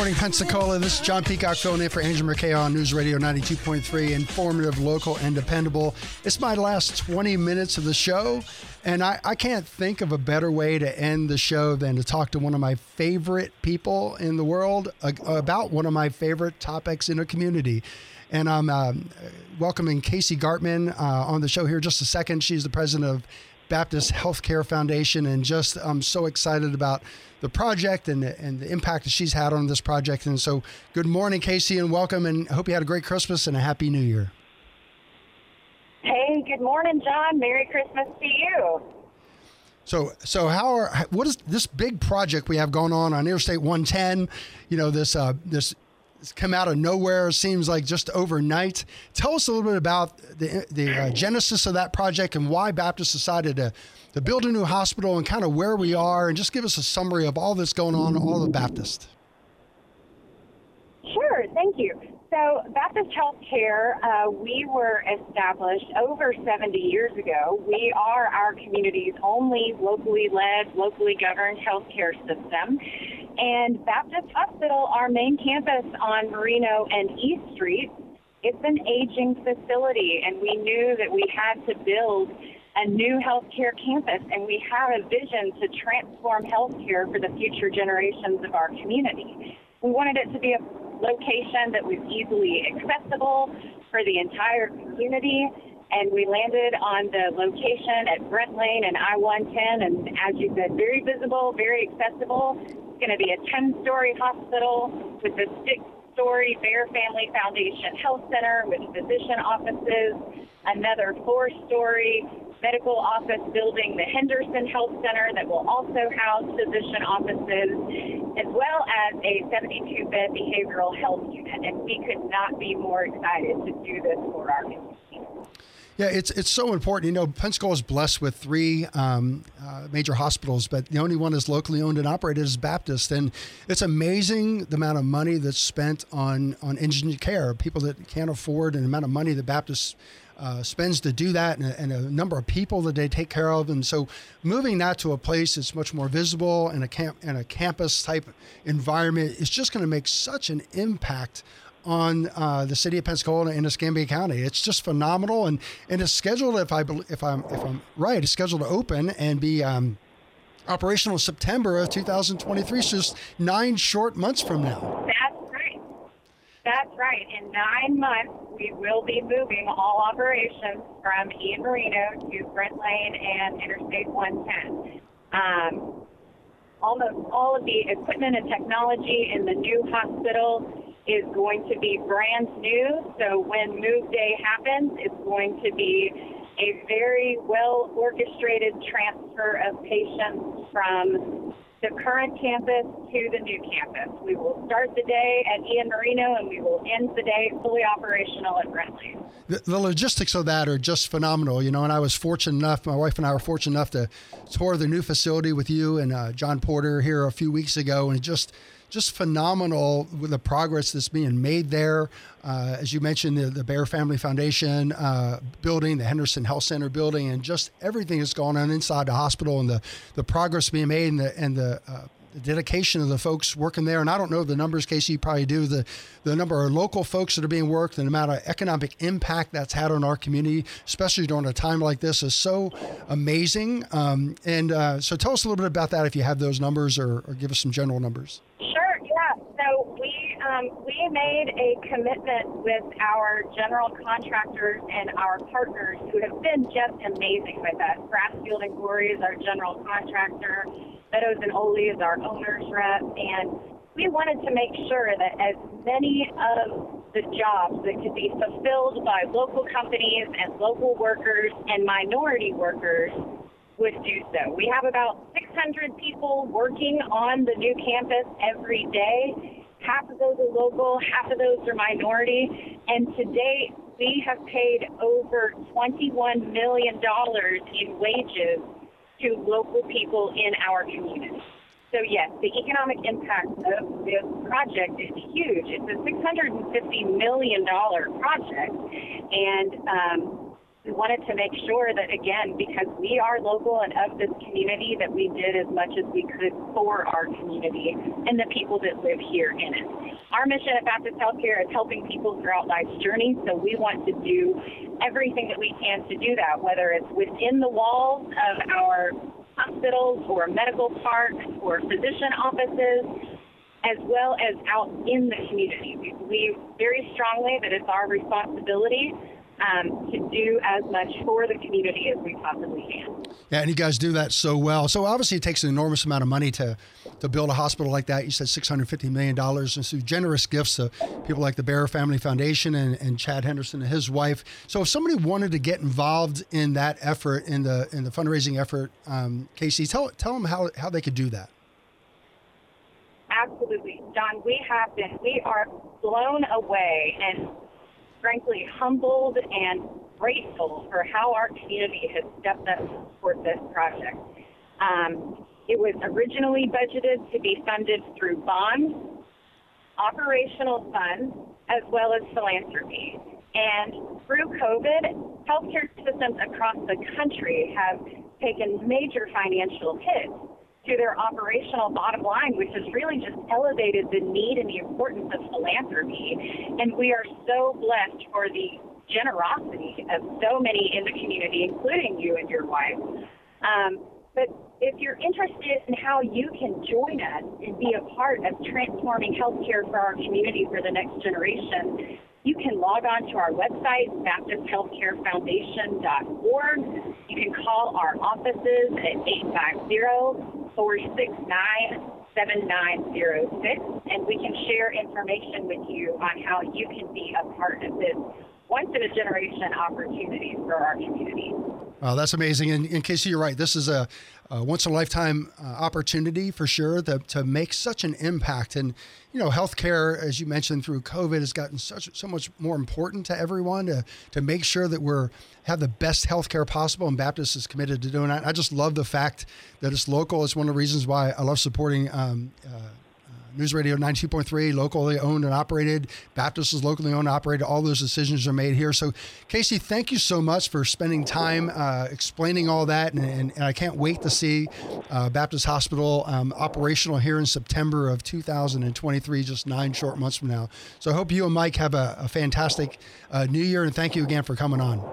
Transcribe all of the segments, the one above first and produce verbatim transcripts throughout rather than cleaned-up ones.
morning, Pensacola. This is John Peacock filling in for Andrew McKay on News Radio ninety-two point three, informative, local, and dependable. It's my last twenty minutes of the show, and I, I can't think of a better way to end the show than to talk to one of my favorite people in the world uh, about one of my favorite topics in a community. And I'm um, welcoming Casey Gartman uh, on the show here just a second. She's the president of Baptist Healthcare Foundation, and just I'm so excited about the project and the, and the impact that she's had on this project. And so good morning, Casey, and welcome, and hope you had a great Christmas and a happy new year. Hey, good morning, John. Merry Christmas to you. So, so how are, what is this big project we have going on on Interstate one ten, you know, this, uh, this, it's come out of nowhere, seems like just overnight. Tell us a little bit about the, the uh, genesis of that project and why Baptist decided to, to build a new hospital and kind of where we are, and just give us a summary of all that's going on, all the Baptist. Sure, thank you. So Baptist Healthcare, uh, we were established over seventy years ago. We are our community's only locally led, locally governed healthcare system. And Baptist Hospital, our main campus on Merino and East Street, it's an aging facility, and we knew that we had to build a new healthcare campus, and we have a vision to transform healthcare for the future generations of our community. We wanted it to be a location that was easily accessible for the entire community, and we landed on the location at Brent Lane and I one ten, and as you said, very visible, very accessible. It's going to be a ten-story hospital with a six-story Bear Family Foundation Health Center with physician offices, another four-story medical office building, the Henderson Health Center, that will also house physician offices, as well as a seventy-two bed behavioral health unit. And we could not be more excited to do this for our community. Yeah, it's it's so important. You know, Pensacola is blessed with three um, uh, major hospitals, but the only one that's locally owned and operated is Baptist. And it's amazing the amount of money that's spent on, on indigent care, people that can't afford, and the amount of money that Baptist Uh, spends to do that, and a, and a number of people that they take care of. And so moving that to a place that's much more visible and a camp and a campus type environment is just going to make such an impact on uh, the city of Pensacola and Escambia County. It's just phenomenal. And, and it's scheduled, if I if I'm if I'm right, it's scheduled to open and be um, operational September of two thousand twenty-three. So just nine short months from now. That's right. That's right. In nine months, we will be moving all operations from Ian Marino to Brent Lane and Interstate one ten. Um, almost all of the equipment and technology in the new hospital is going to be brand new. So when move day happens, it's going to be a very well orchestrated transfer of patients from the current campus to the new campus. We will start the day at Ian Marino, and we will end the day fully operational at Brentley. The, the logistics of that are just phenomenal, you know, and I was fortunate enough, my wife and I were fortunate enough to tour the new facility with you and uh, John Porter here a few weeks ago, and just just phenomenal with the progress that's being made there. Uh, as you mentioned, the, the Barrer Family Foundation uh, building, the Henderson Health Center building, and just everything that's going on inside the hospital, and the, the progress being made, and the, and the, uh, the dedication of the folks working there. And I don't know the numbers, Casey, you probably do, the, the number of local folks that are being worked, and the amount of economic impact that's had on our community, especially during a time like this, is so amazing. Um, and uh, so tell us a little bit about that if you have those numbers, or, or give us some general numbers. So we um, we made a commitment with our general contractors and our partners, who have been just amazing with us. Grassfield and Glory is our general contractor. Meadows and Ole is our owner's rep. And we wanted to make sure that as many of the jobs that could be fulfilled by local companies and local workers and minority workers would do so. We have about six hundred people working on the new campus every day. Half of those are local, half of those are minority. And to date, we have paid over twenty-one million dollars in wages to local people in our community. So yes, the economic impact of this project is huge. It's a six hundred fifty million dollars project. And um, We wanted to make sure that, again, because we are local and of this community, that we did as much as we could for our community and the people that live here in it. Our mission at Baptist Healthcare is helping people throughout life's journey, so we want to do everything that we can to do that, whether it's within the walls of our hospitals or medical parks or physician offices, as well as out in the community. We believe very strongly that it's our responsibility Um, to do as much for the community as we possibly can. Yeah, and you guys do that so well. So obviously it takes an enormous amount of money to, to build a hospital like that. You said six hundred fifty million dollars, and through generous gifts to people like the Barrer Family Foundation and, and Chad Henderson and his wife. So if somebody wanted to get involved in that effort, in the in the fundraising effort, um, Casey, tell, tell them how, how they could do that. Absolutely. John, we have been, we are blown away and frankly humbled and grateful for how our community has stepped up to support this project. Um, it was originally budgeted to be funded through bonds, operational funds, as well as philanthropy. And through COVID, healthcare systems across the country have taken major financial hits to their operational bottom line, which has really just elevated the need and the importance of philanthropy. And we are so blessed for the generosity of so many in the community, including you and your wife. Um, but if you're interested in how you can join us and be a part of transforming healthcare for our community for the next generation, you can log on to our website, baptist healthcare foundation dot org. You can call our offices at eight five zero, four six nine, seven nine zero six, and we can share information with you on how you can be a part of this once-in-a-generation opportunity for our community. Wow, that's amazing. And, and Casey, you're right. This is a, a once-in-a-lifetime uh, opportunity for sure to, to make such an impact. And, you know, healthcare, as you mentioned, through COVID has gotten such so much more important to everyone to, to make sure that we're have the best healthcare possible. And Baptist is committed to doing that. I just love the fact that it's local. It's one of the reasons why I love supporting um, uh, News Radio ninety-two point three, locally owned and operated. Baptist is locally owned and operated. All those decisions are made here. So, Casey, thank you so much for spending time uh, explaining all that. And, and, and I can't wait to see uh, Baptist Hospital um, operational here in September of two thousand twenty-three, just nine short months from now. So I hope you and Mike have a, a fantastic uh, new year. And thank you again for coming on.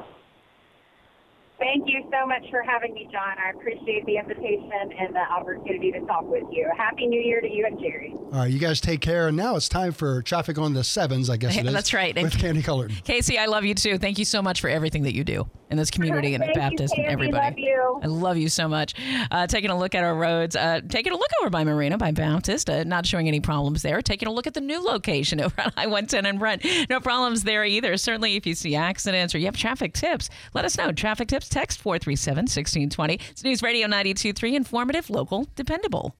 Thank you so much for having me, John. I appreciate the invitation and the opportunity to talk with you. Happy New Year to you and Jerry. All right, you guys take care. And now it's time for Traffic on the Sevens, I guess it is. That's right. With and Candy Colored. Casey, I love you too. Thank you so much for everything that you do in this community and at Baptist and everybody. Love you. I love you so much. Uh, taking a look at our roads. Uh, taking a look over by Merino, by Baptist. Uh, not showing any problems there. Taking a look at the new location over on I one ten in Brent. No problems there either. Certainly if you see accidents or you have traffic tips, let us know. Traffic tips, text four three seven, one six two zero. It's News Radio ninety-two point three, informative, local, dependable.